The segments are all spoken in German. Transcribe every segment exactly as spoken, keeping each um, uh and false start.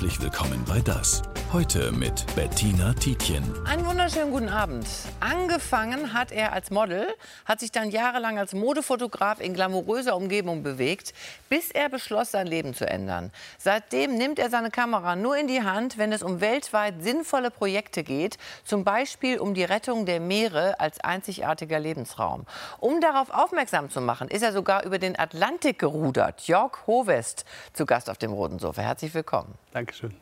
Herzlich willkommen bei D A S! Heute mit Bettina Tietjen. Einen wunderschönen guten Abend. Angefangen hat er als Model, hat sich dann jahrelang als Modefotograf in glamouröser Umgebung bewegt, bis er beschloss, sein Leben zu ändern. Seitdem nimmt er seine Kamera nur in die Hand, wenn es um weltweit sinnvolle Projekte geht, zum Beispiel um die Rettung der Meere als einzigartiger Lebensraum. Um darauf aufmerksam zu machen, ist er sogar über den Atlantik gerudert. York Hovest zu Gast auf dem roten Sofa. Herzlich willkommen. Dankeschön.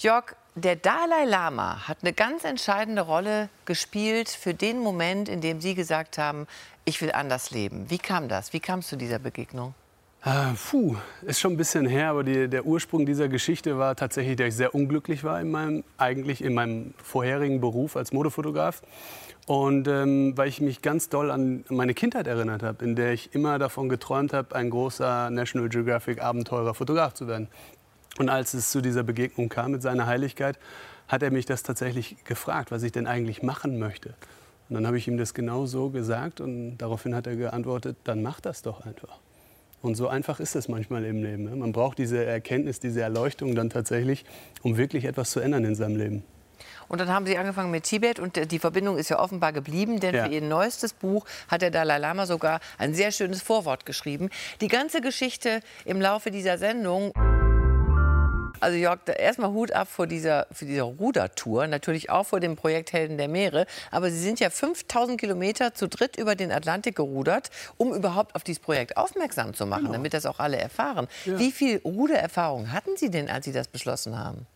York, der Dalai Lama hat eine ganz entscheidende Rolle gespielt für den Moment, in dem Sie gesagt haben, ich will anders leben. Wie kam das? Wie kam es zu dieser Begegnung? Ah, puh, ist schon ein bisschen her, aber die, der Ursprung dieser Geschichte war tatsächlich, dass ich sehr unglücklich war in meinem, eigentlich in meinem vorherigen Beruf als Modefotograf. Und ähm, weil ich mich ganz doll an meine Kindheit erinnert habe, in der ich immer davon geträumt habe, ein großer National Geographic Abenteurer Fotograf zu werden. Und als es zu dieser Begegnung kam mit seiner Heiligkeit, hat er mich das tatsächlich gefragt, was ich denn eigentlich machen möchte. Und dann habe ich ihm das genau so gesagt und daraufhin hat er geantwortet, dann mach das doch einfach. Und so einfach ist es manchmal im Leben. Man braucht diese Erkenntnis, diese Erleuchtung dann tatsächlich, um wirklich etwas zu ändern in seinem Leben. Und dann haben Sie angefangen mit Tibet und die Verbindung ist ja offenbar geblieben, denn ja. Für Ihr neuestes Buch hat der Dalai Lama sogar ein sehr schönes Vorwort geschrieben. Die ganze Geschichte im Laufe dieser Sendung. Also York, erstmal Hut ab vor dieser, für dieser Rudertour, natürlich auch vor dem Projekt Helden der Meere. Aber Sie sind ja fünftausend Kilometer zu dritt über den Atlantik gerudert, um überhaupt auf dieses Projekt aufmerksam zu machen, genau. Damit das auch alle erfahren. Ja. Wie viel Rudererfahrung hatten Sie denn, als Sie das beschlossen haben?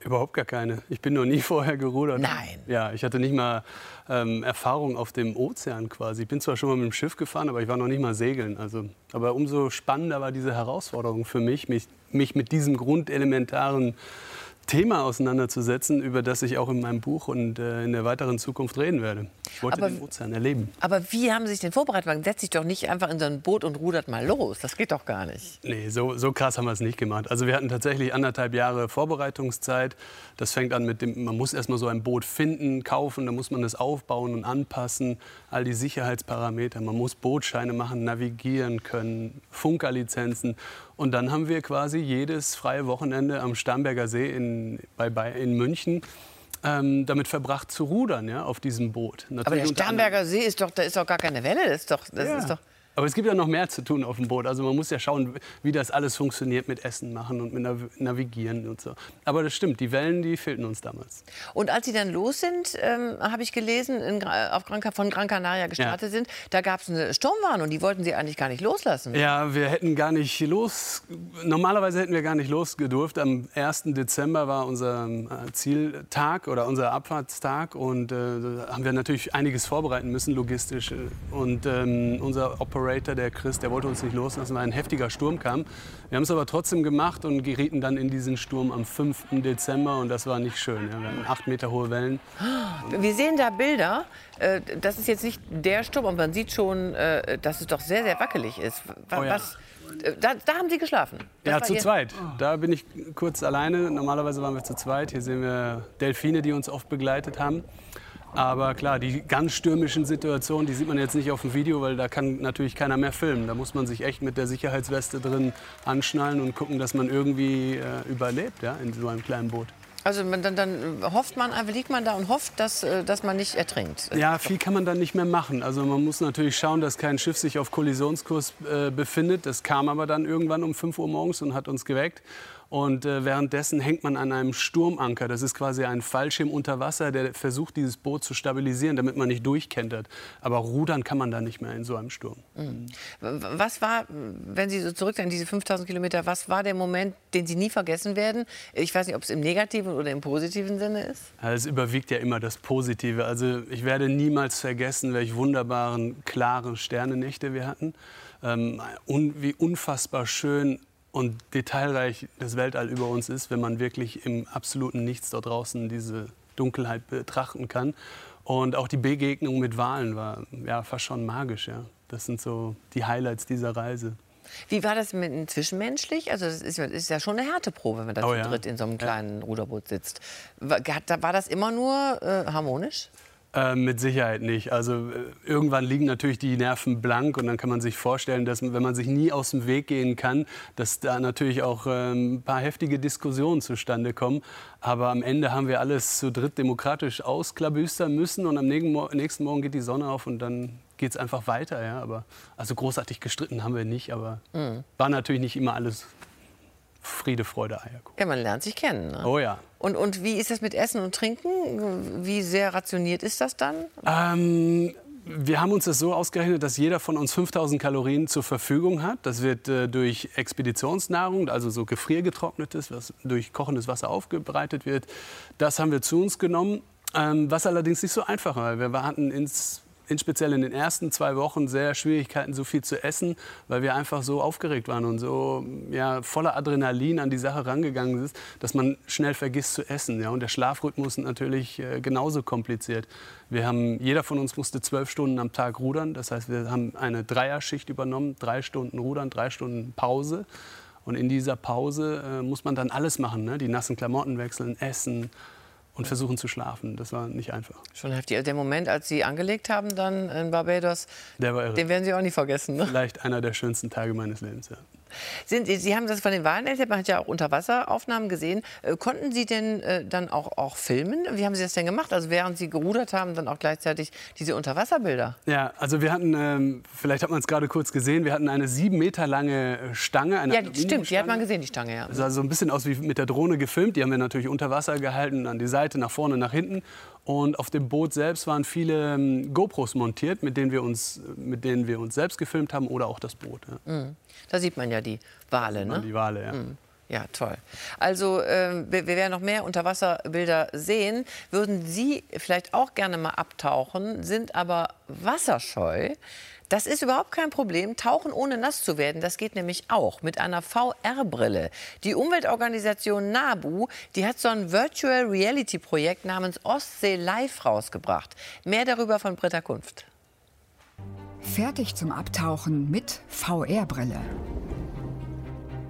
Überhaupt gar keine. Ich bin noch nie vorher gerudert. Nein. Ja, ich hatte nicht mal ähm, Erfahrung auf dem Ozean quasi. Ich bin zwar schon mal mit dem Schiff gefahren, aber ich war noch nicht mal segeln. Also, aber umso spannender war diese Herausforderung für mich, mich, mich mit diesem grundelementaren Thema auseinanderzusetzen, über das ich auch in meinem Buch und äh, in der weiteren Zukunft reden werde. Ich wollte aber den Ozean erleben. Aber wie haben Sie sich denn vorbereitet? Man setzt sich doch nicht einfach in so ein Boot und rudert mal los. Das geht doch gar nicht. Nee, so, so krass haben wir es nicht gemacht. Also wir hatten tatsächlich anderthalb Jahre Vorbereitungszeit. Das fängt an mit dem, man muss erstmal so ein Boot finden, kaufen, dann muss man das aufbauen und anpassen. All die Sicherheitsparameter. Man muss Bootscheine machen, navigieren können, Funkerlizenzen. Und dann haben wir quasi jedes freie Wochenende am Starnberger See in, bei, bei, in München ähm, damit verbracht zu rudern, ja, auf diesem Boot. Natürlich. Aber der Starnberger See ist doch, da ist doch gar keine Welle, das ist doch, das ja. ist doch. Aber es gibt ja noch mehr zu tun auf dem Boot. Also man muss ja schauen, wie das alles funktioniert mit Essen machen und mit Nav- Navigieren und so. Aber das stimmt, die Wellen, die fehlten uns damals. Und als Sie dann los sind, ähm, habe ich gelesen, in, auf Gran, von Gran Canaria gestartet ja. sind, da gab es eine Sturmwarnung und die wollten Sie eigentlich gar nicht loslassen. Ja, wir hätten gar nicht los, normalerweise hätten wir gar nicht losgedurft. Am ersten Dezember war unser Zieltag oder unser Abfahrtstag und äh, da haben wir natürlich einiges vorbereiten müssen, logistisch. Und ähm, unser Operator der Chris, der wollte uns nicht loslassen, weil ein heftiger Sturm kam. Wir haben es aber trotzdem gemacht und gerieten dann in diesen Sturm am fünften Dezember und das war nicht schön. Ja, wir hatten acht Meter hohe Wellen. Wir sehen da Bilder. Das ist jetzt nicht der Sturm, aber man sieht schon, dass es doch sehr, sehr wackelig ist. Was, oh ja. was, da, da haben Sie geschlafen? Das ja, zu zweit. Da bin ich kurz alleine. Normalerweise waren wir zu zweit. Hier sehen wir Delfine, die uns oft begleitet haben. Aber klar, die ganz stürmischen Situationen, die sieht man jetzt nicht auf dem Video, weil da kann natürlich keiner mehr filmen. Da muss man sich echt mit der Sicherheitsweste drin anschnallen und gucken, dass man irgendwie äh, überlebt, ja, in so einem kleinen Boot. Also dann, dann hofft man, liegt man da und hofft, dass, dass man nicht ertrinkt. Ja, viel kann man dann nicht mehr machen. Also man muss natürlich schauen, dass kein Schiff sich auf Kollisionskurs äh, befindet. Das kam aber dann irgendwann um fünf Uhr morgens und hat uns geweckt. Und äh, währenddessen hängt man an einem Sturmanker. Das ist quasi ein Fallschirm unter Wasser, der versucht, dieses Boot zu stabilisieren, damit man nicht durchkentert. Aber rudern kann man da nicht mehr in so einem Sturm. Mhm. Was war, wenn Sie so zurückdenken, diese fünftausend Kilometer, was war der Moment, den Sie nie vergessen werden? Ich weiß nicht, ob es im negativen oder im positiven Sinne ist. Ja, es überwiegt ja immer das Positive. Also ich werde niemals vergessen, welche wunderbaren, klaren Sternennächte wir hatten. Ähm, un- wie unfassbar schön und detailreich das Weltall über uns ist, wenn man wirklich im absoluten Nichts dort draußen diese Dunkelheit betrachten kann. Und auch die Begegnung mit Walen war ja fast schon magisch. Ja. Das sind so die Highlights dieser Reise. Wie war das mit zwischenmenschlich? Also das ist, ist ja schon eine Härteprobe, wenn man da oh, zu ja. dritt in so einem kleinen ja. Ruderboot sitzt. War, war das immer nur äh, harmonisch? Äh, mit Sicherheit nicht. Also irgendwann liegen natürlich die Nerven blank und dann kann man sich vorstellen, dass wenn man sich nie aus dem Weg gehen kann, dass da natürlich auch äh, ein paar heftige Diskussionen zustande kommen. Aber am Ende haben wir alles zu dritt demokratisch ausklabüstern müssen und am nächsten Morgen geht die Sonne auf und dann geht es einfach weiter. Ja? Aber, also großartig gestritten haben wir nicht, aber mhm. war natürlich nicht immer alles Friede, Freude, Eierkuchen. Ja, man lernt sich kennen. Ne? Oh ja. Und, und wie ist das mit Essen und Trinken? Wie sehr rationiert ist das dann? Ähm, wir haben uns das so ausgerechnet, dass jeder von uns fünftausend Kalorien zur Verfügung hat. Das wird äh, durch Expeditionsnahrung, also so gefriergetrocknetes, was durch kochendes Wasser aufgebreitet wird. Das haben wir zu uns genommen, ähm, was allerdings nicht so einfach war. Wir hatten ins In speziell in den ersten zwei Wochen sehr Schwierigkeiten, so viel zu essen, weil wir einfach so aufgeregt waren und so ja, voller Adrenalin an die Sache rangegangen ist, dass man schnell vergisst zu essen. Ja? Und der Schlafrhythmus ist natürlich äh, genauso kompliziert. Wir haben, jeder von uns musste zwölf Stunden am Tag rudern. Das heißt, wir haben eine Dreierschicht übernommen, drei Stunden rudern, drei Stunden Pause. Und in dieser Pause äh, muss man dann alles machen, ne? Die nassen Klamotten wechseln, essen. Und versuchen zu schlafen. Das war nicht einfach. Schon heftig. Der Moment, als Sie angelegt haben dann in Barbados, der war irre. Den werden Sie auch nicht vergessen. Ne? Vielleicht einer der schönsten Tage meines Lebens, ja. Sind, Sie haben das von den Wahlen erzählt, man hat ja auch Unterwasseraufnahmen gesehen. Konnten Sie denn äh, dann auch, auch filmen? Wie haben Sie das denn gemacht? Also während Sie gerudert haben, dann auch gleichzeitig diese Unterwasserbilder? Ja, also wir hatten, ähm, vielleicht hat man es gerade kurz gesehen, wir hatten eine sieben Meter lange Stange. Eine ja, stimmt, Stange. Die hat man gesehen, die Stange, ja. Das sah so ein bisschen aus wie mit der Drohne gefilmt. Die haben wir natürlich unter Wasser gehalten, an die Seite, nach vorne, nach hinten. Und auf dem Boot selbst waren viele ähm, GoPros montiert, mit denen wir uns, mit denen wir uns selbst gefilmt haben oder auch das Boot. Ja. Mhm. Da sieht man ja die Wale, ne? Die Wale, ja. Mhm. Ja, toll. Also äh, wir, wir werden noch mehr Unterwasserbilder sehen. Würden Sie vielleicht auch gerne mal abtauchen, sind aber wasserscheu. Das ist überhaupt kein Problem. Tauchen ohne nass zu werden, das geht nämlich auch mit einer V R-Brille. Die Umweltorganisation NABU, die hat so ein Virtual Reality Projekt namens Ostsee-Live rausgebracht. Mehr darüber von Britta Kunft. Fertig zum Abtauchen mit V R-Brille.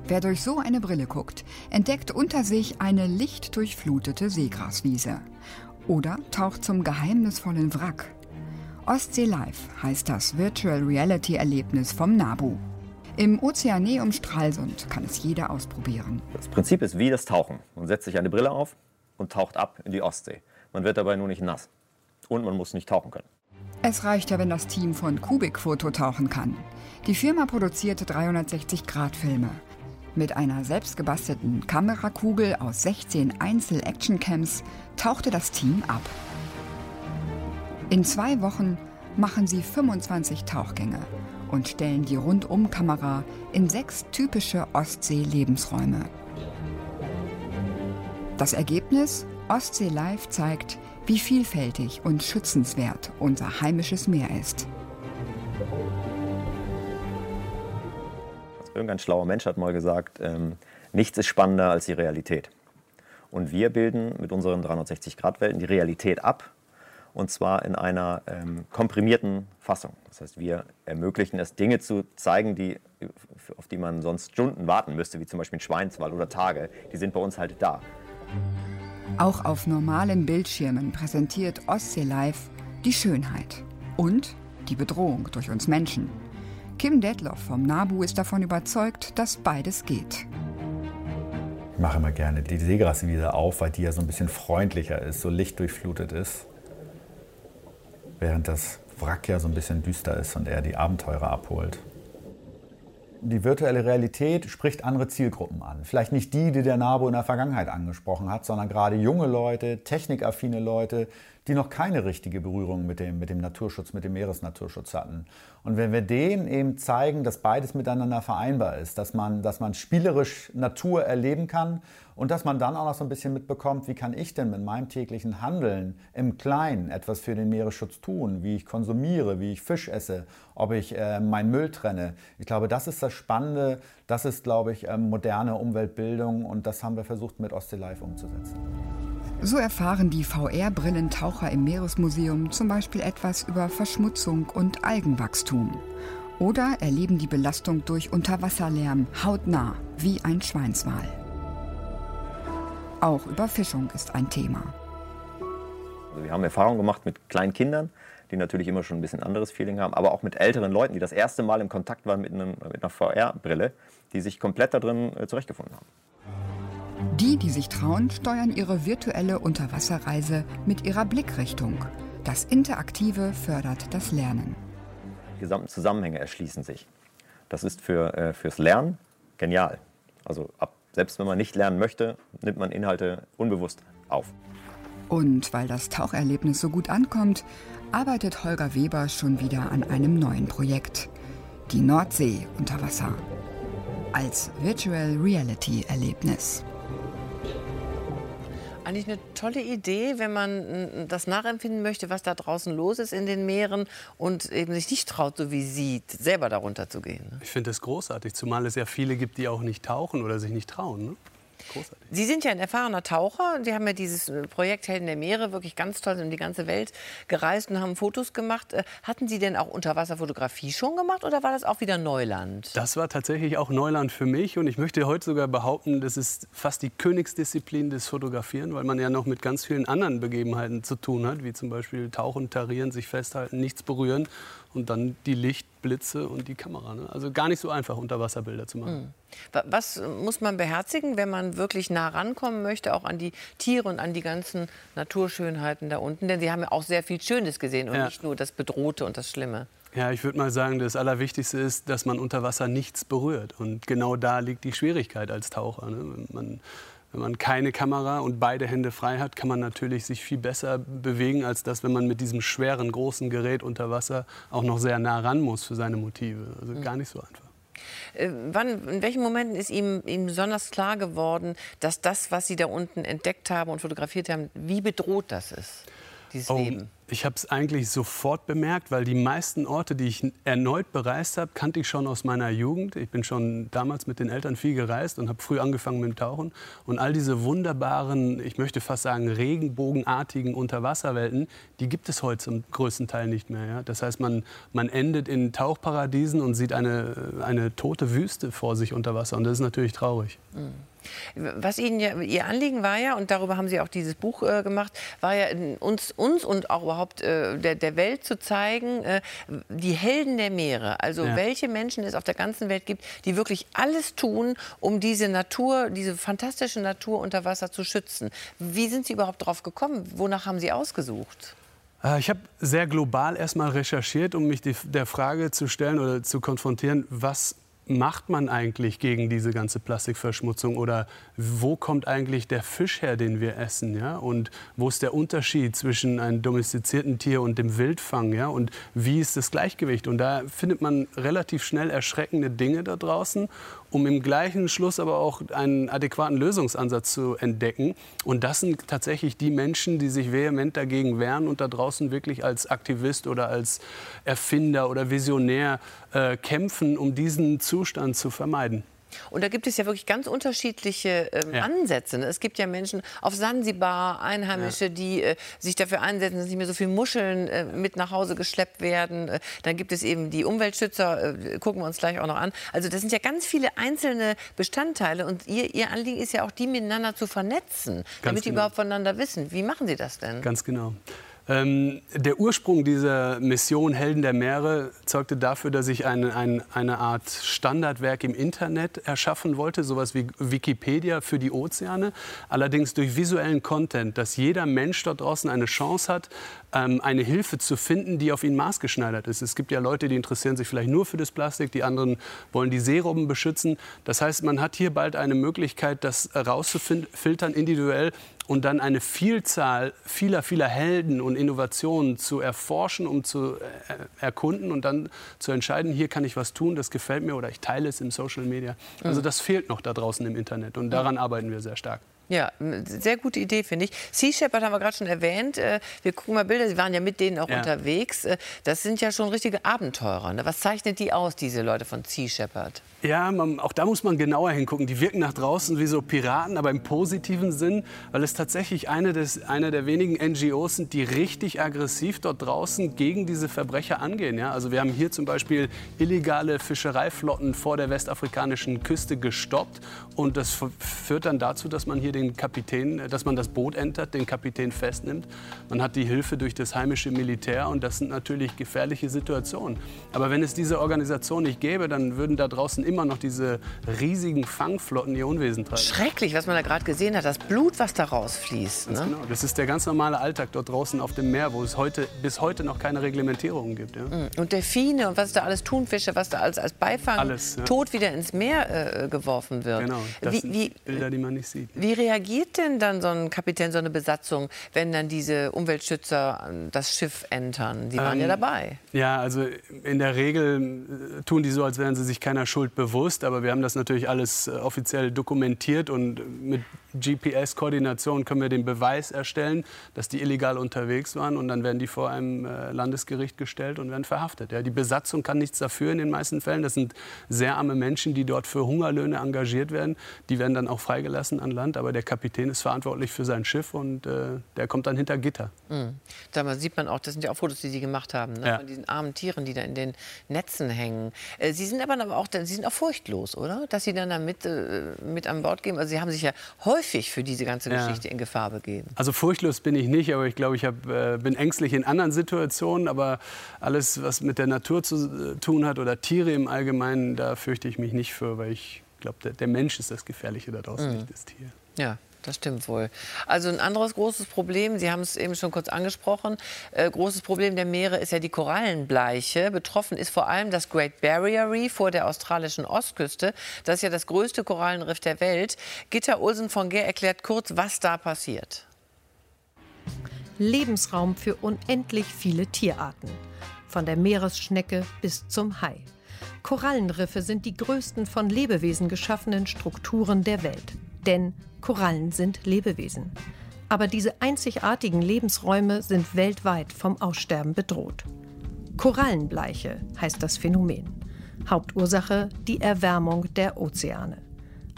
Wer durch so eine Brille guckt, entdeckt unter sich eine lichtdurchflutete Seegraswiese. Oder taucht zum geheimnisvollen Wrack. Ostsee-Live heißt das Virtual Reality-Erlebnis vom NABU. Im Ozeaneum Stralsund kann es jeder ausprobieren. Das Prinzip ist wie das Tauchen. Man setzt sich eine Brille auf und taucht ab in die Ostsee. Man wird dabei nur nicht nass. Und man muss nicht tauchen können. Es reicht ja, wenn das Team von Kubik-Foto tauchen kann. Die Firma produzierte dreihundertsechzig Grad Filme. Mit einer selbstgebastelten Kamerakugel aus sechzehn Einzel-Action-Cams tauchte das Team ab. In zwei Wochen machen sie fünfundzwanzig Tauchgänge und stellen die Rundum-Kamera in sechs typische Ostsee-Lebensräume. Das Ergebnis? Ostsee-Live zeigt, wie vielfältig und schützenswert unser heimisches Meer ist. Irgendein schlauer Mensch hat mal gesagt, ähm, nichts ist spannender als die Realität. Und wir bilden mit unseren dreihundertsechzig Grad Welten die Realität ab, und zwar in einer ähm, komprimierten Fassung. Das heißt, wir ermöglichen es, Dinge zu zeigen, die, auf die man sonst Stunden warten müsste, wie zum Beispiel Schweinswal oder Tage. Die sind bei uns halt da. Auch auf normalen Bildschirmen präsentiert Ostsee-Live die Schönheit und die Bedrohung durch uns Menschen. Kim Detloff vom NABU ist davon überzeugt, dass beides geht. Ich mache immer gerne die Seegraswiese auf, weil die ja so ein bisschen freundlicher ist, so lichtdurchflutet ist. Während das Wrack ja so ein bisschen düster ist und eher die Abenteurer abholt. Die virtuelle Realität spricht andere Zielgruppen an. Vielleicht nicht die, die der NABU in der Vergangenheit angesprochen hat, sondern gerade junge Leute, technikaffine Leute, die noch keine richtige Berührung mit dem, mit dem Naturschutz, mit dem Meeresnaturschutz hatten. Und wenn wir denen eben zeigen, dass beides miteinander vereinbar ist, dass man, dass man spielerisch Natur erleben kann und dass man dann auch noch so ein bisschen mitbekommt, wie kann ich denn mit meinem täglichen Handeln im Kleinen etwas für den Meeresschutz tun, wie ich konsumiere, wie ich Fisch esse, ob ich äh, meinen Müll trenne. Ich glaube, das ist das Spannende, das ist, glaube ich, ähm, moderne Umweltbildung und das haben wir versucht mit Ostsee-Live umzusetzen. So erfahren die V R-Brillentaucher im Meeresmuseum zum Beispiel etwas über Verschmutzung und Algenwachstum. Oder erleben die Belastung durch Unterwasserlärm hautnah, wie ein Schweinswal. Auch Überfischung ist ein Thema. Also wir haben Erfahrungen gemacht mit kleinen Kindern, die natürlich immer schon ein bisschen anderes Feeling haben, aber auch mit älteren Leuten, die das erste Mal im Kontakt waren mit, einem, mit einer V R-Brille, die sich komplett da drin äh, zurechtgefunden haben. Die, die sich trauen, steuern ihre virtuelle Unterwasserreise mit ihrer Blickrichtung. Das Interaktive fördert das Lernen. Die gesamten Zusammenhänge erschließen sich. Das ist für, äh, fürs Lernen genial. Also ab, selbst wenn man nicht lernen möchte, nimmt man Inhalte unbewusst auf. Und weil das Taucherlebnis so gut ankommt, arbeitet Holger Weber schon wieder an einem neuen Projekt. Die Nordsee unter Wasser. Als Virtual Reality Erlebnis. Eigentlich eine tolle Idee, wenn man das nachempfinden möchte, was da draußen los ist in den Meeren und eben sich nicht traut, so wie sie, selber darunter zu gehen. Ne? Ich finde das großartig, zumal es ja viele gibt, die auch nicht tauchen oder sich nicht trauen. Ne? Großartig. Sie sind ja ein erfahrener Taucher. Sie haben ja dieses Projekt Helden der Meere wirklich ganz toll um die ganze Welt gereist und haben Fotos gemacht. Hatten Sie denn auch Unterwasserfotografie schon gemacht oder war das auch wieder Neuland? Das war tatsächlich auch Neuland für mich und ich möchte heute sogar behaupten, das ist fast die Königsdisziplin des Fotografieren, weil man ja noch mit ganz vielen anderen Begebenheiten zu tun hat, wie zum Beispiel Tauchen, Tarieren, sich festhalten, nichts berühren und dann die Lichtblitze und die Kamera. Ne? Also gar nicht so einfach, Unterwasserbilder zu machen. Hm. Was muss man beherzigen, wenn man wirklich nah rankommen möchte, auch an die Tiere und an die ganzen Naturschönheiten da unten? Denn Sie haben ja auch sehr viel Schönes gesehen und ja. Nicht nur das Bedrohte und das Schlimme. Ja, ich würde mal sagen, das Allerwichtigste ist, dass man unter Wasser nichts berührt. Und genau da liegt die Schwierigkeit als Taucher. Ne? Man Wenn man keine Kamera und beide Hände frei hat, kann man natürlich sich viel besser bewegen, als das, wenn man mit diesem schweren, großen Gerät unter Wasser auch noch sehr nah ran muss für seine Motive. Also gar nicht so einfach. Äh, wann, in welchen Momenten ist Ihnen, Ihnen besonders klar geworden, dass das, was Sie da unten entdeckt haben und fotografiert haben, wie bedroht das ist, dieses oh. Leben? Ich habe es eigentlich sofort bemerkt, weil die meisten Orte, die ich erneut bereist habe, kannte ich schon aus meiner Jugend. Ich bin schon damals mit den Eltern viel gereist und habe früh angefangen mit dem Tauchen. Und all diese wunderbaren, ich möchte fast sagen regenbogenartigen Unterwasserwelten, die gibt es heute zum größten Teil nicht mehr. Ja? Das heißt, man, man endet in Tauchparadiesen und sieht eine, eine tote Wüste vor sich unter Wasser. Und das ist natürlich traurig. Mhm. Was Ihnen ja, Ihr Anliegen war ja, und darüber haben Sie auch dieses Buch äh, gemacht, war ja uns, uns und auch überhaupt äh, der, der Welt zu zeigen, äh, die Helden der Meere, also ja. Welche Menschen es auf der ganzen Welt gibt, die wirklich alles tun, um diese Natur, diese fantastische Natur unter Wasser zu schützen. Wie sind Sie überhaupt drauf gekommen? Wonach haben Sie ausgesucht? Ich habe sehr global erstmal recherchiert, um mich die, der Frage zu stellen oder zu konfrontieren, was macht man eigentlich gegen diese ganze Plastikverschmutzung oder wo kommt eigentlich der Fisch her, den wir essen, ja? Und wo ist der Unterschied zwischen einem domestizierten Tier und dem Wildfang, ja? Und wie ist das Gleichgewicht? Und da findet man relativ schnell erschreckende Dinge da draußen, um im gleichen Schluss aber auch einen adäquaten Lösungsansatz zu entdecken. Und das sind tatsächlich die Menschen, die sich vehement dagegen wehren und da draußen wirklich als Aktivist oder als Erfinder oder Visionär äh, kämpfen, um diesen Zustand zu vermeiden. Und da gibt es ja wirklich ganz unterschiedliche ähm, ja. Ansätze. Es gibt ja Menschen auf Sansibar, Einheimische, ja. die äh, sich dafür einsetzen, dass nicht mehr so viele Muscheln äh, mit nach Hause geschleppt werden. Äh, dann gibt es eben die Umweltschützer, äh, gucken wir uns gleich auch noch an. Also das sind ja ganz viele einzelne Bestandteile. Und ihr, ihr Anliegen ist ja auch, die miteinander zu vernetzen, ganz damit die genau. überhaupt voneinander wissen. Wie machen Sie das denn? Ganz genau. Ähm, der Ursprung dieser Mission Helden der Meere zeugte dafür, dass ich ein, ein, eine Art Standardwerk im Internet erschaffen wollte, sowas wie Wikipedia für die Ozeane, allerdings durch visuellen Content, dass jeder Mensch dort draußen eine Chance hat, ähm, eine Hilfe zu finden, die auf ihn maßgeschneidert ist. Es gibt ja Leute, die interessieren sich vielleicht nur für das Plastik, die anderen wollen die Seerobben beschützen. Das heißt, man hat hier bald eine Möglichkeit, das rauszufiltern individuell, und dann eine Vielzahl vieler, vieler Helden und Innovationen zu erforschen, um zu erkunden und dann zu entscheiden, hier kann ich was tun, das gefällt mir oder ich teile es im Social Media. Also das fehlt noch da draußen im Internet und daran arbeiten wir sehr stark. Ja, sehr gute Idee, finde ich. Sea Shepherd haben wir gerade schon erwähnt. Wir gucken mal Bilder, Sie waren ja mit denen auch ja. unterwegs. Das sind ja schon richtige Abenteurer. Ne? Was zeichnet die aus, diese Leute von Sea Shepherd? Ja, man, auch da muss man genauer hingucken. Die wirken nach draußen wie so Piraten, aber im positiven Sinn, weil es tatsächlich eine, des, eine der wenigen N G Os sind, die richtig aggressiv dort draußen gegen diese Verbrecher angehen. Ja? Also wir haben hier zum Beispiel illegale Fischereiflotten vor der westafrikanischen Küste gestoppt. Und das führt dann dazu, dass man hier den Kapitän, dass man das Boot entert, den Kapitän festnimmt. Man hat die Hilfe durch das heimische Militär und das sind natürlich gefährliche Situationen. Aber wenn es diese Organisation nicht gäbe, dann würden da draußen immer noch diese riesigen Fangflotten ihr Unwesen treiben. Schrecklich, was man da gerade gesehen hat, das Blut, was da rausfließt. Ne? Ganz genau. Das ist der ganz normale Alltag dort draußen auf dem Meer, wo es heute, bis heute noch keine Reglementierung gibt. Ja? Und Delfine und was da alles, Thunfische, was da alles als Beifang alles, ja. tot wieder ins Meer äh, geworfen wird. Genau, das wie, sind wie, Bilder, die man nicht sieht. Wie reagiert denn dann so ein Kapitän, so eine Besatzung, wenn dann diese Umweltschützer das Schiff entern? Die waren ähm, ja dabei. Ja, also in der Regel tun die so, als wären sie sich keiner Schuld bewusst, aber wir haben das natürlich alles offiziell dokumentiert und mit G P S-Koordination können wir den Beweis erstellen, dass die illegal unterwegs waren und dann werden die vor einem Landesgericht gestellt und werden verhaftet. Ja, die Besatzung kann nichts dafür in den meisten Fällen. Das sind sehr arme Menschen, die dort für Hungerlöhne engagiert werden. Die werden dann auch freigelassen an Land, aber der Kapitän ist verantwortlich für sein Schiff und äh, der kommt dann hinter Gitter. Mhm. Da sieht man auch, das sind ja auch Fotos, die Sie gemacht haben, ne? Ja. Von diesen armen Tieren, die da in den Netzen hängen. Äh, Sie sind aber auch, Sie sind auch furchtlos, oder? Dass Sie dann da mit, äh, mit an Bord gehen. Also Sie haben sich ja häufig für diese ganze Geschichte ja. in Gefahr begeben. Also furchtlos bin ich nicht, aber ich glaube, ich hab, äh, bin ängstlich in anderen Situationen, aber alles, was mit der Natur zu tun hat oder Tiere im Allgemeinen, da fürchte ich mich nicht für, weil ich Ich glaube, der, der Mensch ist das Gefährliche daraus, mhm. nicht das Tier. Ja, das stimmt wohl. Also ein anderes großes Problem, Sie haben es eben schon kurz angesprochen, äh, großes Problem der Meere ist ja die Korallenbleiche. Betroffen ist vor allem das Great Barrier Reef vor der australischen Ostküste. Das ist ja das größte Korallenriff der Welt. Gitta Olsen von Gehr erklärt kurz, was da passiert. Lebensraum für unendlich viele Tierarten. Von der Meeresschnecke bis zum Hai. Korallenriffe sind die größten von Lebewesen geschaffenen Strukturen der Welt. Denn Korallen sind Lebewesen. Aber diese einzigartigen Lebensräume sind weltweit vom Aussterben bedroht. Korallenbleiche heißt das Phänomen. Hauptursache die Erwärmung der Ozeane.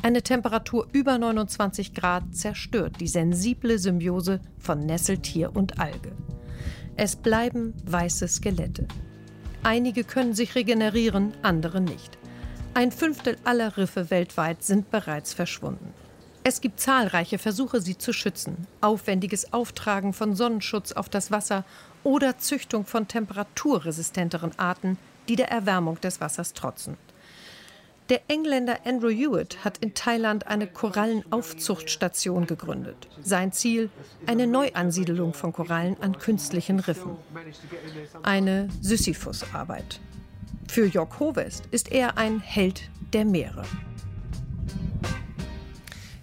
Eine Temperatur über neunundzwanzig Grad zerstört die sensible Symbiose von Nesseltier und Alge. Es bleiben weiße Skelette. Einige können sich regenerieren, andere nicht. Ein Fünftel aller Riffe weltweit sind bereits verschwunden. Es gibt zahlreiche Versuche, sie zu schützen. Aufwendiges Auftragen von Sonnenschutz auf das Wasser oder Züchtung von temperaturresistenteren Arten, die der Erwärmung des Wassers trotzen. Der Engländer Andrew Hewitt hat in Thailand eine Korallenaufzuchtstation gegründet. Sein Ziel, eine Neuansiedelung von Korallen an künstlichen Riffen. Eine Sisyphusarbeit. Für York Hovest ist er ein Held der Meere.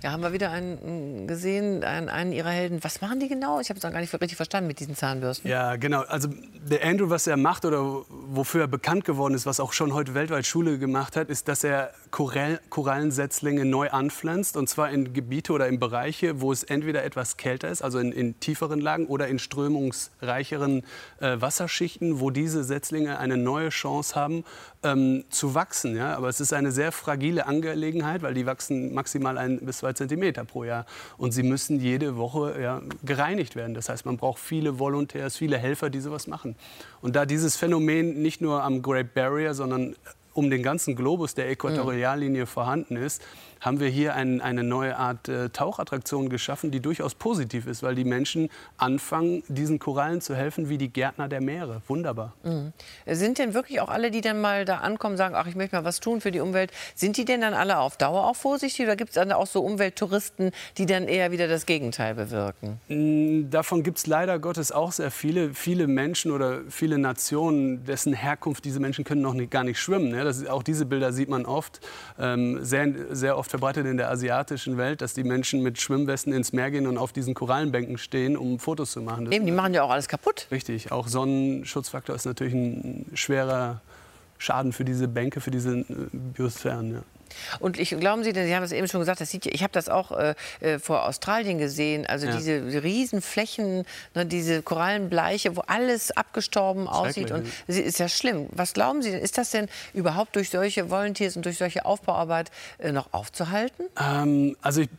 Ja, haben wir wieder einen gesehen, einen, einen ihrer Helden. Was machen die genau? Ich habe es noch gar nicht richtig verstanden mit diesen Zahnbürsten. Ja, genau. Also der Andrew, was er macht oder wofür er bekannt geworden ist, was auch schon heute weltweit Schule gemacht hat, ist, dass er Korall- Korallensetzlinge neu anpflanzt. Und zwar in Gebiete oder in Bereiche, wo es entweder etwas kälter ist, also in, in tieferen Lagen oder in strömungsreicheren äh, Wasserschichten, wo diese Setzlinge eine neue Chance haben, ähm, zu wachsen. Ja? Aber es ist eine sehr fragile Angelegenheit, weil die wachsen maximal ein bis zwei Zentimeter pro Jahr. Und sie müssen jede Woche ja, gereinigt werden. Das heißt, man braucht viele Volontärs, viele Helfer, die sowas machen. Und da dieses Phänomen nicht nur am Great Barrier, sondern um den ganzen Globus der Äquatoriallinie mhm. vorhanden ist, haben wir hier ein, eine neue Art äh, Tauchattraktion geschaffen, die durchaus positiv ist, weil die Menschen anfangen, diesen Korallen zu helfen wie die Gärtner der Meere. Wunderbar. Mhm. Sind denn wirklich auch alle, die dann mal da ankommen, sagen, ach, ich möchte mal was tun für die Umwelt, sind die denn dann alle auf Dauer auch vorsichtig oder gibt es dann auch so Umwelttouristen, die dann eher wieder das Gegenteil bewirken? Mhm, davon gibt es leider Gottes auch sehr viele. Viele Menschen oder viele Nationen, dessen Herkunft diese Menschen können noch nicht, gar nicht schwimmen. Ne? Das, auch diese Bilder sieht man oft, ähm, sehr, sehr oft verbreitet in der asiatischen Welt, dass die Menschen mit Schwimmwesten ins Meer gehen und auf diesen Korallenbänken stehen, um Fotos zu machen. Das Eben, die machen ja auch alles kaputt. Richtig, auch Sonnenschutzfaktor ist natürlich ein schwerer Schaden für diese Bänke, für diese Biosphären. Ja. Und ich glauben Sie, denn Sie haben es eben schon gesagt, das sieht, ich habe das auch äh, vor Australien gesehen, also ja. diese Riesenflächen, ne, diese Korallenbleiche, wo alles abgestorben aussieht. Und es ist ja schlimm. Was glauben Sie denn, ist das denn überhaupt durch solche Volunteers und durch solche Aufbauarbeit äh, noch aufzuhalten? Ähm, also ich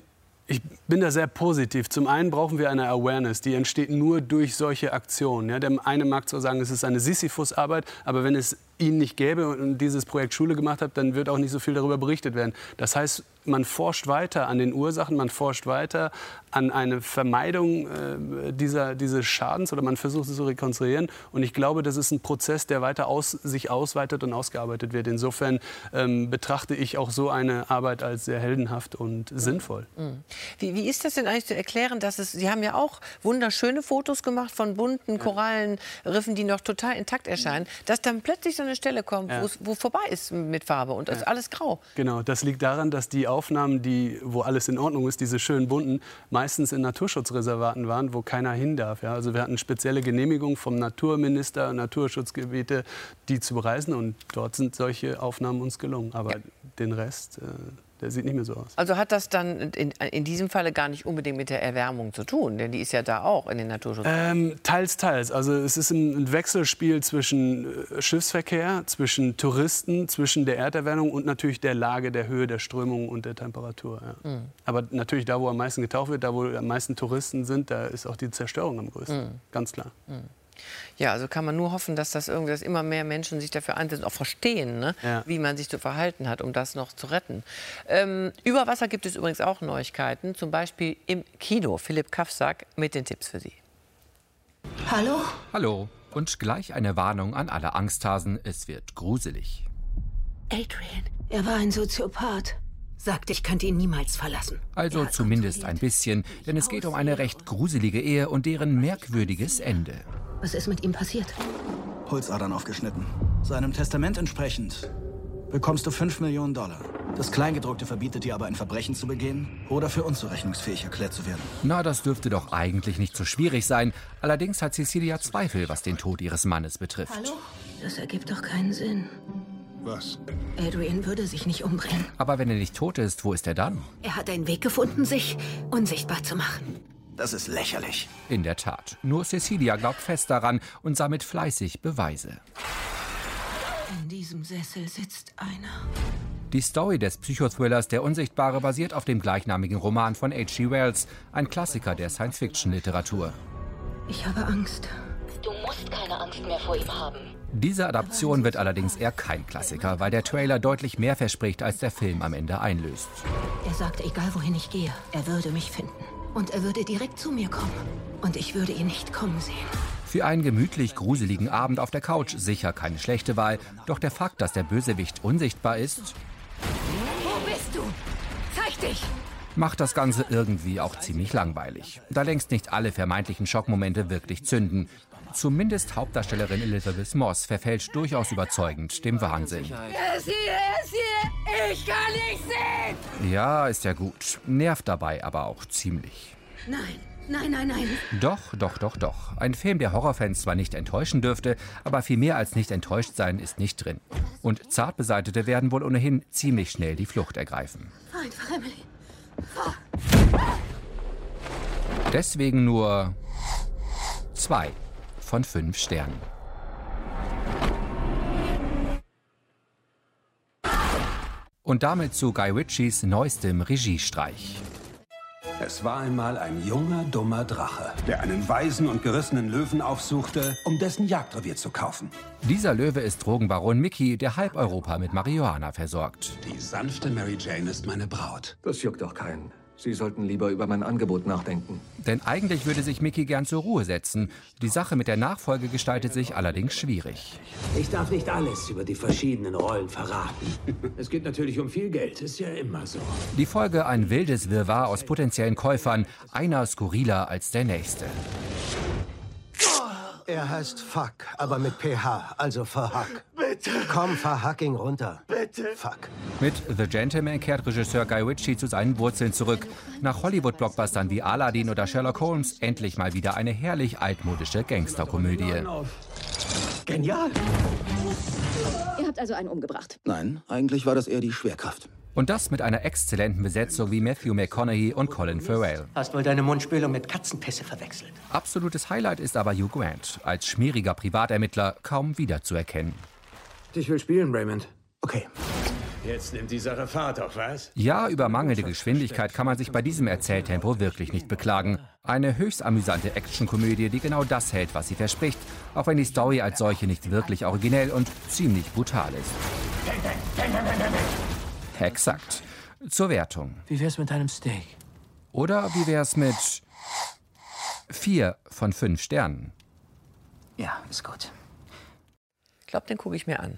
Ich bin da sehr positiv. Zum einen brauchen wir eine Awareness, die entsteht nur durch solche Aktionen. Ja, der eine mag zwar sagen, es ist eine Sisyphus-Arbeit, aber wenn es ihn nicht gäbe und dieses Projekt Schule gemacht hat, dann wird auch nicht so viel darüber berichtet werden. Das heißt, man forscht weiter an den Ursachen, man forscht weiter an eine Vermeidung äh, dieser, dieses Schadens oder man versucht es zu rekonstruieren. Und ich glaube, das ist ein Prozess, der weiter aus, sich ausweitet und ausgearbeitet wird. Insofern ähm, betrachte ich auch so eine Arbeit als sehr heldenhaft und mhm. sinnvoll. Mhm. Wie, wie ist das denn eigentlich zu erklären, dass es, Sie haben ja auch wunderschöne Fotos gemacht von bunten Korallenriffen, die noch total intakt erscheinen, dass dann plötzlich so eine Stelle kommt, ja. wo vorbei ist mit Farbe und ja. ist alles grau. Genau, das liegt daran, dass die Aufnahmen, die, wo alles in Ordnung ist, diese schönen bunten, meistens in Naturschutzreservaten waren, wo keiner hin darf. Ja? Also wir hatten spezielle Genehmigungen vom Naturminister, Naturschutzgebiete, die zu bereisen und dort sind solche Aufnahmen uns gelungen. Aber ja. den Rest... Äh Der sieht nicht mehr so aus. Also hat das dann in, in diesem Falle gar nicht unbedingt mit der Erwärmung zu tun? Denn die ist ja da auch in den Naturschutz. Ähm, teils, teils. Also es ist ein Wechselspiel zwischen Schiffsverkehr, zwischen Touristen, zwischen der Erderwärmung und natürlich der Lage, der Höhe, der Strömung und der Temperatur. Ja. Mhm. Aber natürlich da, wo am meisten getaucht wird, da, wo am meisten Touristen sind, da ist auch die Zerstörung am größten. Mhm. Ganz klar. Mhm. Ja, also kann man nur hoffen, dass das irgendwie, dass immer mehr Menschen sich dafür einsetzen, auch verstehen, ne? Ja. Wie man sich zu verhalten hat, um das noch zu retten. Ähm, über Wasser gibt es übrigens auch Neuigkeiten, zum Beispiel im Kino. Philipp Kafsack mit den Tipps für Sie. Hallo? Hallo. Und gleich eine Warnung an alle Angsthasen, es wird gruselig. Adrian, er war ein Soziopath. Sagt, ich könnte ihn niemals verlassen. Also zumindest ein bisschen, denn es geht um eine recht gruselige Ehe und deren merkwürdiges Ende. Was ist mit ihm passiert? Pulsadern aufgeschnitten. Seinem Testament entsprechend bekommst du fünf Millionen Dollar. Das Kleingedruckte verbietet dir aber, ein Verbrechen zu begehen oder für unzurechnungsfähig erklärt zu werden. Na, das dürfte doch eigentlich nicht so schwierig sein. Allerdings hat Cecilia Zweifel, was den Tod ihres Mannes betrifft. Hallo? Das ergibt doch keinen Sinn. Was? Adrian würde sich nicht umbringen. Aber wenn er nicht tot ist, wo ist er dann? Er hat einen Weg gefunden, sich unsichtbar zu machen. Das ist lächerlich. In der Tat. Nur Cecilia glaubt fest daran und sammelt fleißig Beweise. In diesem Sessel sitzt einer. Die Story des Psychothrillers Der Unsichtbare basiert auf dem gleichnamigen Roman von H G Wells, ein Klassiker der Science-Fiction-Literatur. Ich habe Angst. Du musst keine Angst mehr vor ihm haben. Diese Adaption wird allerdings eher kein Klassiker, weil der Trailer deutlich mehr verspricht, als der Film am Ende einlöst. Er sagt, egal wohin ich gehe, er würde mich finden. Und er würde direkt zu mir kommen. Und ich würde ihn nicht kommen sehen. Für einen gemütlich gruseligen Abend auf der Couch sicher keine schlechte Wahl. Doch der Fakt, dass der Bösewicht unsichtbar ist... Wo bist du? Zeig dich! ...macht das Ganze irgendwie auch ziemlich langweilig. Da längst nicht alle vermeintlichen Schockmomente wirklich zünden. Zumindest Hauptdarstellerin Elizabeth Moss verfälscht durchaus überzeugend dem Wahnsinn. Er ist hier, er ist hier! Ich kann nicht sehen! Ja, ist ja gut. Nervt dabei aber auch ziemlich. Nein, nein, nein, nein. Doch, doch, doch, doch. Ein Film, der Horrorfans zwar nicht enttäuschen dürfte, aber viel mehr als nicht enttäuscht sein ist nicht drin. Und Zartbeseitete werden wohl ohnehin ziemlich schnell die Flucht ergreifen. Einfach, Emily. Oh. Deswegen nur zwei. Von fünf Sternen. Und damit zu Guy Ritchies neuestem Regiestreich. Es war einmal ein junger, dummer Drache, der einen weisen und gerissenen Löwen aufsuchte, um dessen Jagdrevier zu kaufen. Dieser Löwe ist Drogenbaron Mickey, der halb Europa mit Marihuana versorgt. Die sanfte Mary Jane ist meine Braut. Das juckt doch keinen. Sie sollten lieber über mein Angebot nachdenken. Denn eigentlich würde sich Mickey gern zur Ruhe setzen. Die Sache mit der Nachfolge gestaltet sich allerdings schwierig. Ich darf nicht alles über die verschiedenen Rollen verraten. Es geht natürlich um viel Geld, ist ja immer so. Die Folge ein wildes Wirrwarr aus potenziellen Käufern, einer skurriler als der nächste. Er heißt Fuck, aber mit P H, also Verhack. Bitte. Komm, Verhacking runter. Bitte. Fuck. Mit The Gentleman kehrt Regisseur Guy Ritchie zu seinen Wurzeln zurück. Nach Hollywood-Blockbustern wie Aladdin oder Sherlock Holmes endlich mal wieder eine herrlich altmodische Gangsterkomödie. Genial. Ihr habt also einen umgebracht? Nein, eigentlich war das eher die Schwerkraft. Und das mit einer exzellenten Besetzung wie Matthew McConaughey und Colin Farrell. Hast wohl deine Mundspülung mit Katzenpisse verwechselt. Absolutes Highlight ist aber Hugh Grant, als schmieriger Privatermittler kaum wiederzuerkennen. Ich will spielen, Raymond. Okay. Jetzt nimmt die Sache Fahrt auf, was? Ja, über mangelnde Geschwindigkeit kann man sich bei diesem Erzähltempo wirklich nicht beklagen. Eine höchst amüsante Actionkomödie, die genau das hält, was sie verspricht, auch wenn die Story als solche nicht wirklich originell und ziemlich brutal ist. Exakt. Zur Wertung. Wie wär's mit einem Steak? Oder wie wär's mit vier von fünf Sternen? Ja, ist gut. Ich glaube, den gucke ich mir an.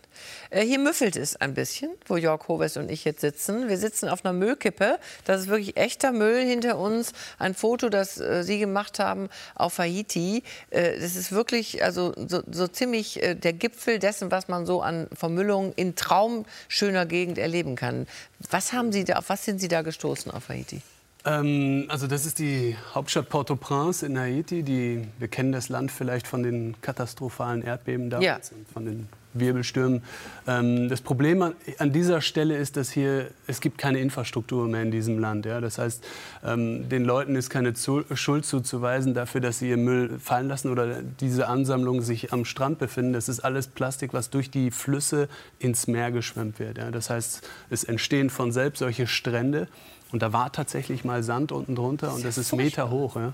Äh, hier müffelt es ein bisschen, wo York Hovest und ich jetzt sitzen. Wir sitzen auf einer Müllkippe. Das ist wirklich echter Müll hinter uns. Ein Foto, das äh, Sie gemacht haben auf Haiti. Äh, das ist wirklich also so, so ziemlich äh, der Gipfel dessen, was man so an Vermüllung in traumschöner Gegend erleben kann. Was haben Sie da, auf was sind Sie da gestoßen auf Haiti? Ähm, also das ist die Hauptstadt Port-au-Prince in Haiti. Die, wir kennen das Land vielleicht von den katastrophalen Erdbeben damals, ja, und von den Wirbelstürmen. Ähm, das Problem an, an dieser Stelle ist, dass hier, es gibt keine Infrastruktur mehr in diesem Land. Ja? Das heißt, ähm, den Leuten ist keine Zu- Schuld zuzuweisen dafür, dass sie ihren Müll fallen lassen oder diese Ansammlungen sich am Strand befinden. Das ist alles Plastik, was durch die Flüsse ins Meer geschwemmt wird. Ja? Das heißt, es entstehen von selbst solche Strände. Und da war tatsächlich mal Sand unten drunter, das und das ist Meter hoch. Ja?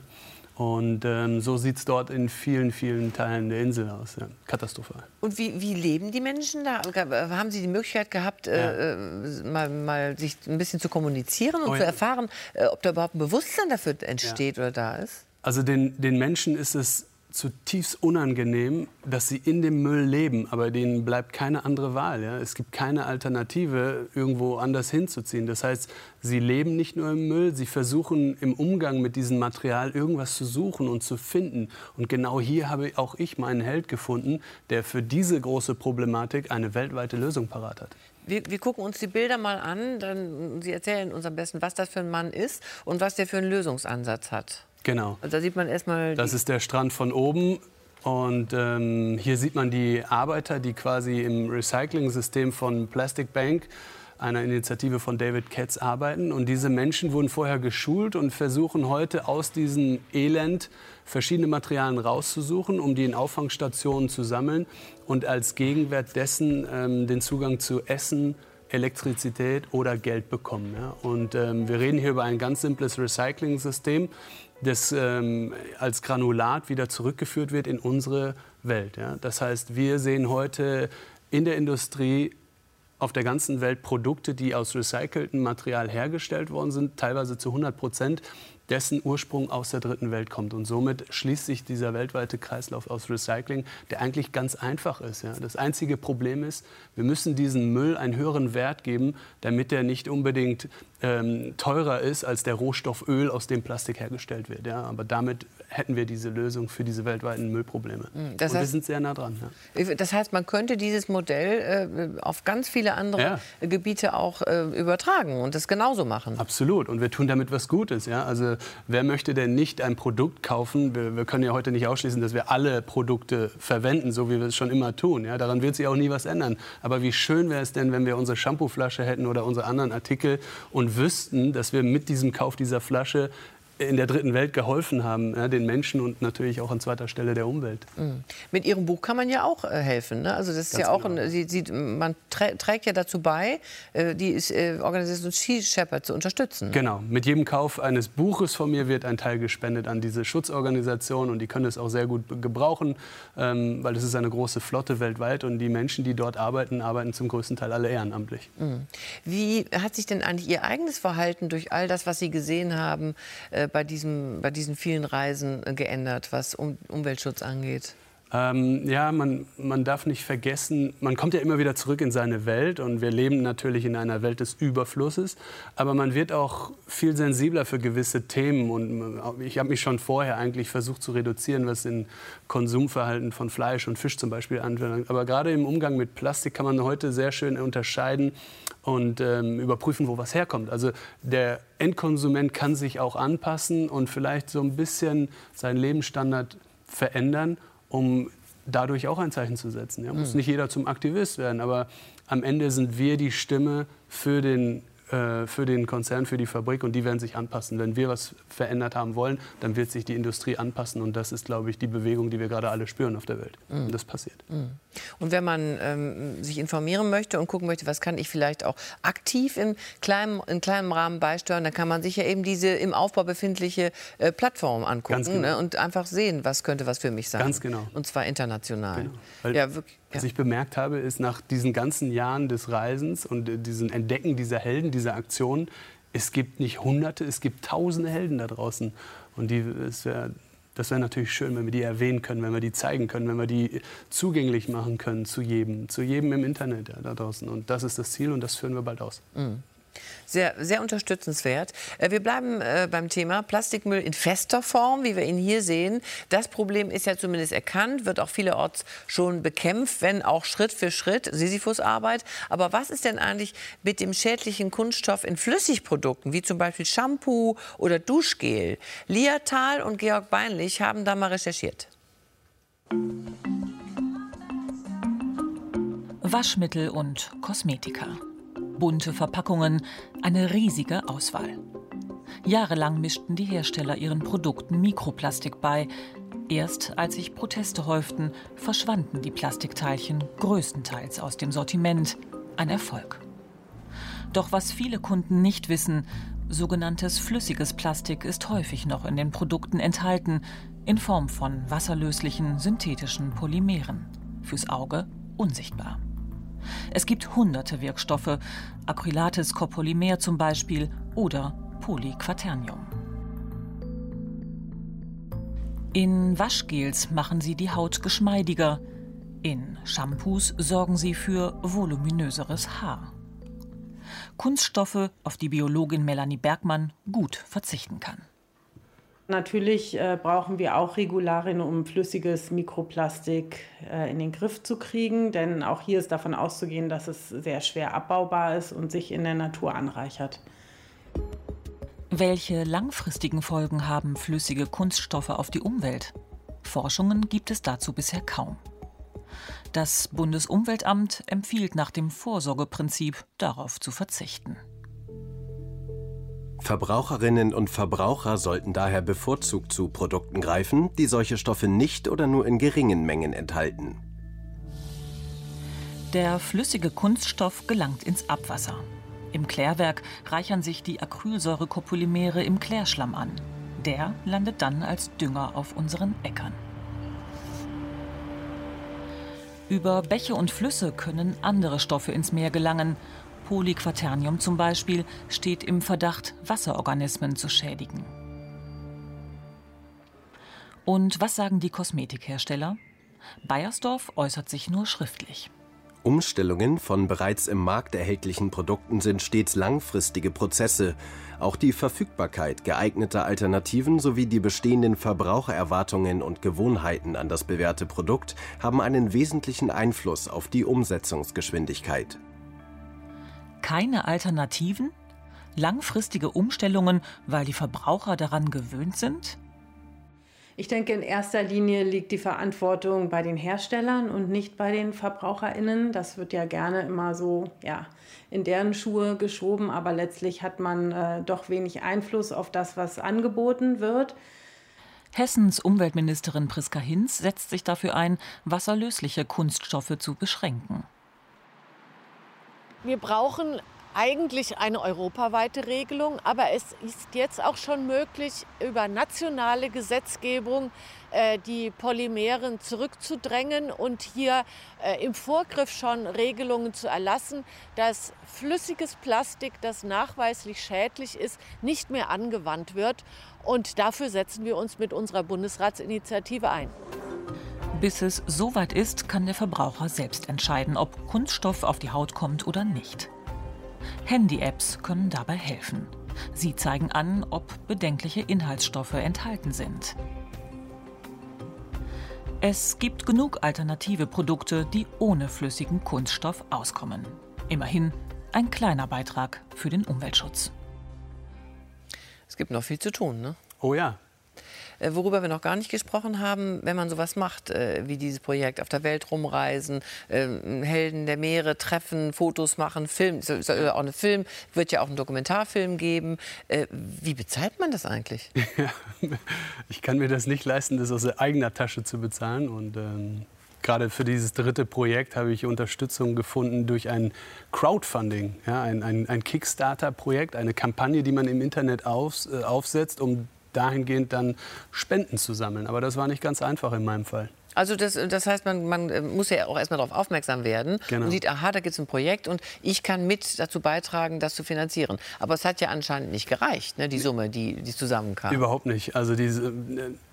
Und ähm, so sieht es dort in vielen, vielen Teilen der Insel aus. Ja. Katastrophal. Und wie, wie leben die Menschen da? Haben Sie die Möglichkeit gehabt, ja. äh, mal, mal sich ein bisschen zu kommunizieren und oh ja. zu erfahren, äh, ob da überhaupt ein Bewusstsein dafür entsteht ja. oder da ist? Also den, den Menschen ist es zutiefst unangenehm, dass sie in dem Müll leben, aber denen bleibt keine andere Wahl. Ja? Es gibt keine Alternative, irgendwo anders hinzuziehen. Das heißt, sie leben nicht nur im Müll, sie versuchen im Umgang mit diesem Material irgendwas zu suchen und zu finden. Und genau hier habe auch ich meinen Held gefunden, der für diese große Problematik eine weltweite Lösung parat hat. Wir, wir gucken uns die Bilder mal an, dann Sie erzählen uns am besten, was das für ein Mann ist und was der für einen Lösungsansatz hat. Genau. Da sieht man erstmal. Das ist der Strand von oben. Und ähm, hier sieht man die Arbeiter, die quasi im Recycling-System von Plastic Bank, einer Initiative von David Katz, arbeiten. Und diese Menschen wurden vorher geschult und versuchen heute aus diesem Elend verschiedene Materialien rauszusuchen, um die in Auffangstationen zu sammeln und als Gegenwert dessen ähm, den Zugang zu Essen, Elektrizität oder Geld bekommen. Ja? Und ähm, wir reden hier über ein ganz simples Recycling-System, das ähm, als Granulat wieder zurückgeführt wird in unsere Welt. Ja? Das heißt, wir sehen heute in der Industrie auf der ganzen Welt Produkte, die aus recyceltem Material hergestellt worden sind, teilweise zu hundert Prozent dessen Ursprung aus der dritten Welt kommt. Und somit schließt sich dieser weltweite Kreislauf aus Recycling, der eigentlich ganz einfach ist. Ja. Das einzige Problem ist, wir müssen diesem Müll einen höheren Wert geben, damit der nicht unbedingt ähm, teurer ist als der Rohstoff Öl, aus dem Plastik hergestellt wird. Ja. Aber damit hätten wir diese Lösung für diese weltweiten Müllprobleme. Das heißt, und wir sind sehr nah dran. Ja. Das heißt, man könnte dieses Modell äh, auf ganz viele andere ja. Gebiete auch äh, übertragen und das genauso machen. Absolut. Und wir tun damit was Gutes. Ja. Also wer möchte denn nicht ein Produkt kaufen? Wir, wir können ja heute nicht ausschließen, dass wir alle Produkte verwenden, so wie wir es schon immer tun. Ja, daran wird sich auch nie was ändern. Aber wie schön wäre es denn, wenn wir unsere Shampooflasche hätten oder unsere anderen Artikel und wüssten, dass wir mit diesem Kauf dieser Flasche in der dritten Welt geholfen haben, ja, den Menschen und natürlich auch an zweiter Stelle der Umwelt. Mhm. Mit Ihrem Buch kann man ja auch äh, helfen. Ne? Also das ist Ganz ja auch, genau. ein, Sie, Sie, man trä- trägt ja dazu bei, äh, die ist, äh, Organisation Sea Shepherd zu unterstützen. Genau. Mit jedem Kauf eines Buches von mir wird ein Teil gespendet an diese Schutzorganisation und die können es auch sehr gut gebrauchen, ähm, weil es ist eine große Flotte weltweit und die Menschen, die dort arbeiten, arbeiten zum größten Teil alle ehrenamtlich. Mhm. Wie hat sich denn eigentlich Ihr eigenes Verhalten durch all das, was Sie gesehen haben, äh, Bei, diesem, bei diesen vielen Reisen geändert, was um, Umweltschutz angeht? Ähm, ja, man, man darf nicht vergessen, man kommt ja immer wieder zurück in seine Welt und wir leben natürlich in einer Welt des Überflusses, aber man wird auch viel sensibler für gewisse Themen und ich habe mich schon vorher eigentlich versucht zu reduzieren, was den Konsumverhalten von Fleisch und Fisch zum Beispiel anbelangt. Aber gerade im Umgang mit Plastik kann man heute sehr schön unterscheiden und ähm, überprüfen, wo was herkommt. Also der Endkonsument kann sich auch anpassen und vielleicht so ein bisschen seinen Lebensstandard verändern, um dadurch auch ein Zeichen zu setzen. Ja, muss nicht jeder zum Aktivist werden, aber am Ende sind wir die Stimme für den äh, für den Konzern, für die Fabrik, und die werden sich anpassen. Wenn wir was verändert haben wollen, dann wird sich die Industrie anpassen, und das ist, glaube ich, die Bewegung, die wir gerade alle spüren auf der Welt. Mhm. Und das passiert. Mhm. Und wenn man ähm, sich informieren möchte und gucken möchte, was kann ich vielleicht auch aktiv in kleinem, in kleinem Rahmen beisteuern, dann kann man sich ja eben diese im Aufbau befindliche äh, Plattform angucken. Ganz genau. Ne? Und einfach sehen, was könnte was für mich sein. Ganz genau. Und zwar international. Genau. Weil, ja, wirklich, ja. Was ich bemerkt habe, ist, nach diesen ganzen Jahren des Reisens und äh, diesem Entdecken dieser Helden, dieser Aktionen, es gibt nicht Hunderte, es gibt Tausende Helden da draußen. Und die ist ja... Das wäre natürlich schön, wenn wir die erwähnen können, wenn wir die zeigen können, wenn wir die zugänglich machen können zu jedem, zu jedem im Internet ja, da draußen. Und das ist das Ziel, und das führen wir bald aus. Mhm. Sehr, sehr unterstützenswert. Wir bleiben beim Thema Plastikmüll in fester Form, wie wir ihn hier sehen. Das Problem ist ja zumindest erkannt, wird auch vielerorts schon bekämpft, wenn auch Schritt für Schritt, Sisyphusarbeit. Aber was ist denn eigentlich mit dem schädlichen Kunststoff in Flüssigprodukten, wie zum Beispiel Shampoo oder Duschgel? Lia Thal und Georg Beinlich haben da mal recherchiert. Waschmittel und Kosmetika. Bunte Verpackungen, eine riesige Auswahl. Jahrelang mischten die Hersteller ihren Produkten Mikroplastik bei. Erst als sich Proteste häuften, verschwanden die Plastikteilchen größtenteils aus dem Sortiment. Ein Erfolg. Doch was viele Kunden nicht wissen, sogenanntes flüssiges Plastik ist häufig noch in den Produkten enthalten, in Form von wasserlöslichen, synthetischen Polymeren. Fürs Auge unsichtbar. Es gibt hunderte Wirkstoffe, Acrylates Copolymer zum Beispiel oder Polyquaternium. In Waschgels machen sie die Haut geschmeidiger, in Shampoos sorgen sie für voluminöseres Haar. Kunststoffe, auf die Biologin Melanie Bergmann gut verzichten kann. Natürlich äh, brauchen wir auch Regularien, um flüssiges Mikroplastik äh, in den Griff zu kriegen. Denn auch hier ist davon auszugehen, dass es sehr schwer abbaubar ist und sich in der Natur anreichert. Welche langfristigen Folgen haben flüssige Kunststoffe auf die Umwelt? Forschungen gibt es dazu bisher kaum. Das Bundesumweltamt empfiehlt nach dem Vorsorgeprinzip, darauf zu verzichten. Verbraucherinnen und Verbraucher sollten daher bevorzugt zu Produkten greifen, die solche Stoffe nicht oder nur in geringen Mengen enthalten. Der flüssige Kunststoff gelangt ins Abwasser. Im Klärwerk reichern sich die Acrylsäurecopolymere im Klärschlamm an. Der landet dann als Dünger auf unseren Äckern. Über Bäche und Flüsse können andere Stoffe ins Meer gelangen. Polyquaternium zum Beispiel steht im Verdacht, Wasserorganismen zu schädigen. Und was sagen die Kosmetikhersteller? Beiersdorf äußert sich nur schriftlich. Umstellungen von bereits im Markt erhältlichen Produkten sind stets langfristige Prozesse. Auch die Verfügbarkeit geeigneter Alternativen sowie die bestehenden Verbrauchererwartungen und Gewohnheiten an das bewährte Produkt haben einen wesentlichen Einfluss auf die Umsetzungsgeschwindigkeit. Keine Alternativen? Langfristige Umstellungen, weil die Verbraucher daran gewöhnt sind? Ich denke, in erster Linie liegt die Verantwortung bei den Herstellern und nicht bei den VerbraucherInnen. Das wird ja gerne immer so ja, in deren Schuhe geschoben, aber letztlich hat man äh, doch wenig Einfluss auf das, was angeboten wird. Hessens Umweltministerin Priska Hinz setzt sich dafür ein, wasserlösliche Kunststoffe zu beschränken. Wir brauchen eigentlich eine europaweite Regelung, aber es ist jetzt auch schon möglich, über nationale Gesetzgebung äh, die Polymeren zurückzudrängen und hier äh, im Vorgriff schon Regelungen zu erlassen, dass flüssiges Plastik, das nachweislich schädlich ist, nicht mehr angewandt wird. Und dafür setzen wir uns mit unserer Bundesratsinitiative ein. Bis es soweit ist, kann der Verbraucher selbst entscheiden, ob Kunststoff auf die Haut kommt oder nicht. Handy-Apps können dabei helfen. Sie zeigen an, ob bedenkliche Inhaltsstoffe enthalten sind. Es gibt genug alternative Produkte, die ohne flüssigen Kunststoff auskommen. Immerhin ein kleiner Beitrag für den Umweltschutz. Es gibt noch viel zu tun, ne? Oh ja. Worüber wir noch gar nicht gesprochen haben, wenn man sowas macht wie dieses Projekt, auf der Welt rumreisen, Helden der Meere treffen, Fotos machen, Film, auch einen Film, wird ja auch einen Dokumentarfilm geben. Wie bezahlt man das eigentlich? Ja, ich kann mir das nicht leisten, das aus eigener Tasche zu bezahlen. Und ähm, gerade für dieses dritte Projekt habe ich Unterstützung gefunden durch ein Crowdfunding, ja, ein, ein, ein Kickstarter-Projekt, eine Kampagne, die man im Internet auf, äh, aufsetzt, um dahingehend dann Spenden zu sammeln. Aber das war nicht ganz einfach in meinem Fall. Also das, das heißt, man, man muss ja auch erstmal darauf aufmerksam werden, genau, und sieht, aha, da gibt es ein Projekt und ich kann mit dazu beitragen, das zu finanzieren. Aber es hat ja anscheinend nicht gereicht, ne, die Summe, die, die zusammenkam. Überhaupt nicht. Also die,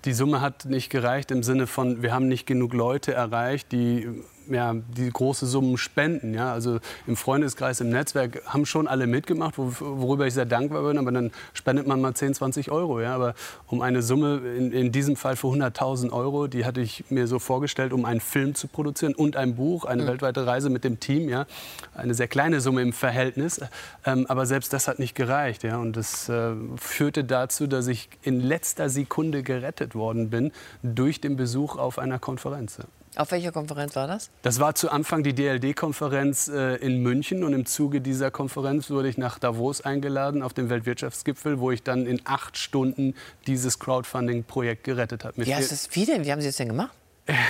die Summe hat nicht gereicht im Sinne von, wir haben nicht genug Leute erreicht, die, ja, die große Summen spenden. Ja. Also im Freundeskreis, im Netzwerk haben schon alle mitgemacht, worüber ich sehr dankbar bin. Aber dann spendet man mal zehn, zwanzig Euro. Ja. Aber um eine Summe, in, in diesem Fall für hunderttausend Euro, die hatte ich mir so vorgestellt, um einen Film zu produzieren und ein Buch, eine mhm. weltweite Reise mit dem Team, ja, eine sehr kleine Summe im Verhältnis, ähm, aber selbst das hat nicht gereicht, ja, und das äh, führte dazu, dass ich in letzter Sekunde gerettet worden bin durch den Besuch auf einer Konferenz. Ja. Auf welcher Konferenz war das? Das war zu Anfang die D L D-Konferenz äh, in München. Und im Zuge dieser Konferenz wurde ich nach Davos eingeladen, auf dem Weltwirtschaftsgipfel, wo ich dann in acht Stunden dieses Crowdfunding-Projekt gerettet habe. Mir ja, ist das viel denn? Wie haben Sie das denn gemacht?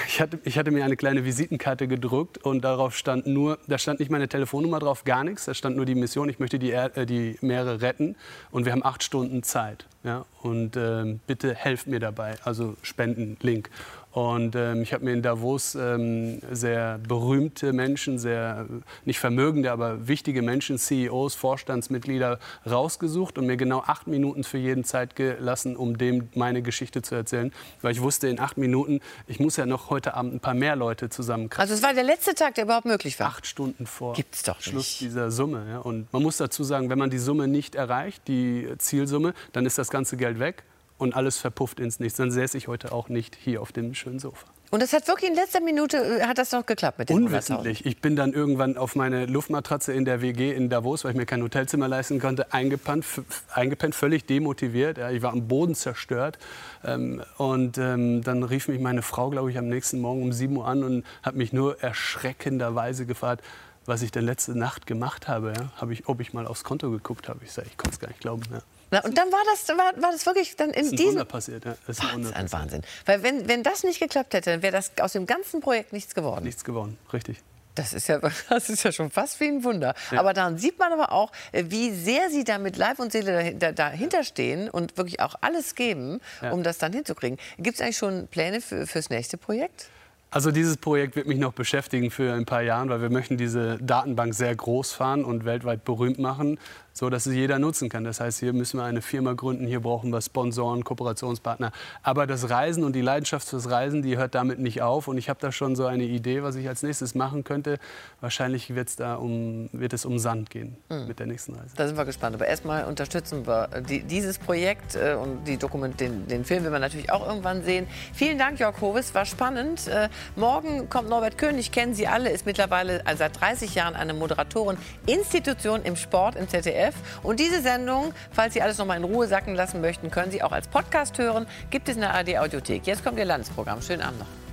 Ich hatte, ich hatte mir eine kleine Visitenkarte gedruckt und darauf stand nur, da stand nicht meine Telefonnummer drauf, gar nichts. Da stand nur die Mission, ich möchte die, er äh, die Meere retten und wir haben acht Stunden Zeit. Ja? Und ähm, bitte helft mir dabei, also spenden, Link. Und ähm, ich habe mir in Davos ähm, sehr berühmte Menschen, sehr nicht vermögende, aber wichtige Menschen, C E Os, Vorstandsmitglieder rausgesucht und mir genau acht Minuten für jeden Zeit gelassen, um dem meine Geschichte zu erzählen. Weil ich wusste, in acht Minuten, ich muss ja noch heute Abend ein paar mehr Leute zusammenkriegen. Also es war der letzte Tag, der überhaupt möglich war? Acht Stunden vor Gibt's doch nicht. Schluss dieser Summe. Ja. Und man muss dazu sagen, wenn man die Summe nicht erreicht, die Zielsumme, dann ist das ganze Geld weg. Und alles verpufft ins Nichts. Dann säße ich heute auch nicht hier auf dem schönen Sofa. Und das hat wirklich in letzter Minute, hat das noch geklappt mit dem hunderttausend? Unwissentlich. Ich bin dann irgendwann auf meine Luftmatratze in der W G in Davos, weil ich mir kein Hotelzimmer leisten konnte, eingepennt, eingepennt völlig demotiviert. Ja, ich war am Boden zerstört. Ähm, und ähm, dann rief mich meine Frau, glaube ich, am nächsten Morgen um sieben Uhr an und hat mich nur erschreckenderweise gefragt, was ich denn letzte Nacht gemacht habe. Ja? Hab ich, ob ich mal aufs Konto geguckt habe. Ich sage, ich konnte es gar nicht glauben. Ja. Na, und dann war das, war, war das wirklich dann in diesem... Das ist ein Wunder passiert, ja. Das ist ein Wunder passiert. Wahnsinn. Weil wenn, wenn das nicht geklappt hätte, dann wäre das aus dem ganzen Projekt nichts geworden. Nichts geworden, richtig. Das ist ja, das ist ja schon fast wie ein Wunder. Ja. Aber daran sieht man aber auch, wie sehr Sie da mit Leib und Seele dahinter stehen und wirklich auch alles geben, ja, um das dann hinzukriegen. Gibt es eigentlich schon Pläne für, fürs nächste Projekt? Also dieses Projekt wird mich noch beschäftigen für ein paar Jahre, weil wir möchten diese Datenbank sehr groß fahren und weltweit berühmt machen, so dass sie jeder nutzen kann. Das heißt, hier müssen wir eine Firma gründen, hier brauchen wir Sponsoren, Kooperationspartner. Aber das Reisen und die Leidenschaft fürs Reisen, die hört damit nicht auf. Und ich habe da schon so eine Idee, was ich als nächstes machen könnte. Wahrscheinlich wird's da um, wird es um Sand gehen mhm. mit der nächsten Reise. Da sind wir gespannt. Aber erstmal unterstützen wir die, dieses Projekt und die Dokument, den, den Film will man natürlich auch irgendwann sehen. Vielen Dank, York Hovest, war spannend. Morgen kommt Norbert König, kennen Sie alle, ist mittlerweile seit dreißig Jahren eine Moderatorin, Institution im Sport, im Z D F. Und diese Sendung, falls Sie alles noch mal in Ruhe sacken lassen möchten, können Sie auch als Podcast hören. Gibt es in der A R D Audiothek. Jetzt kommt Ihr Landesprogramm. Schönen Abend noch.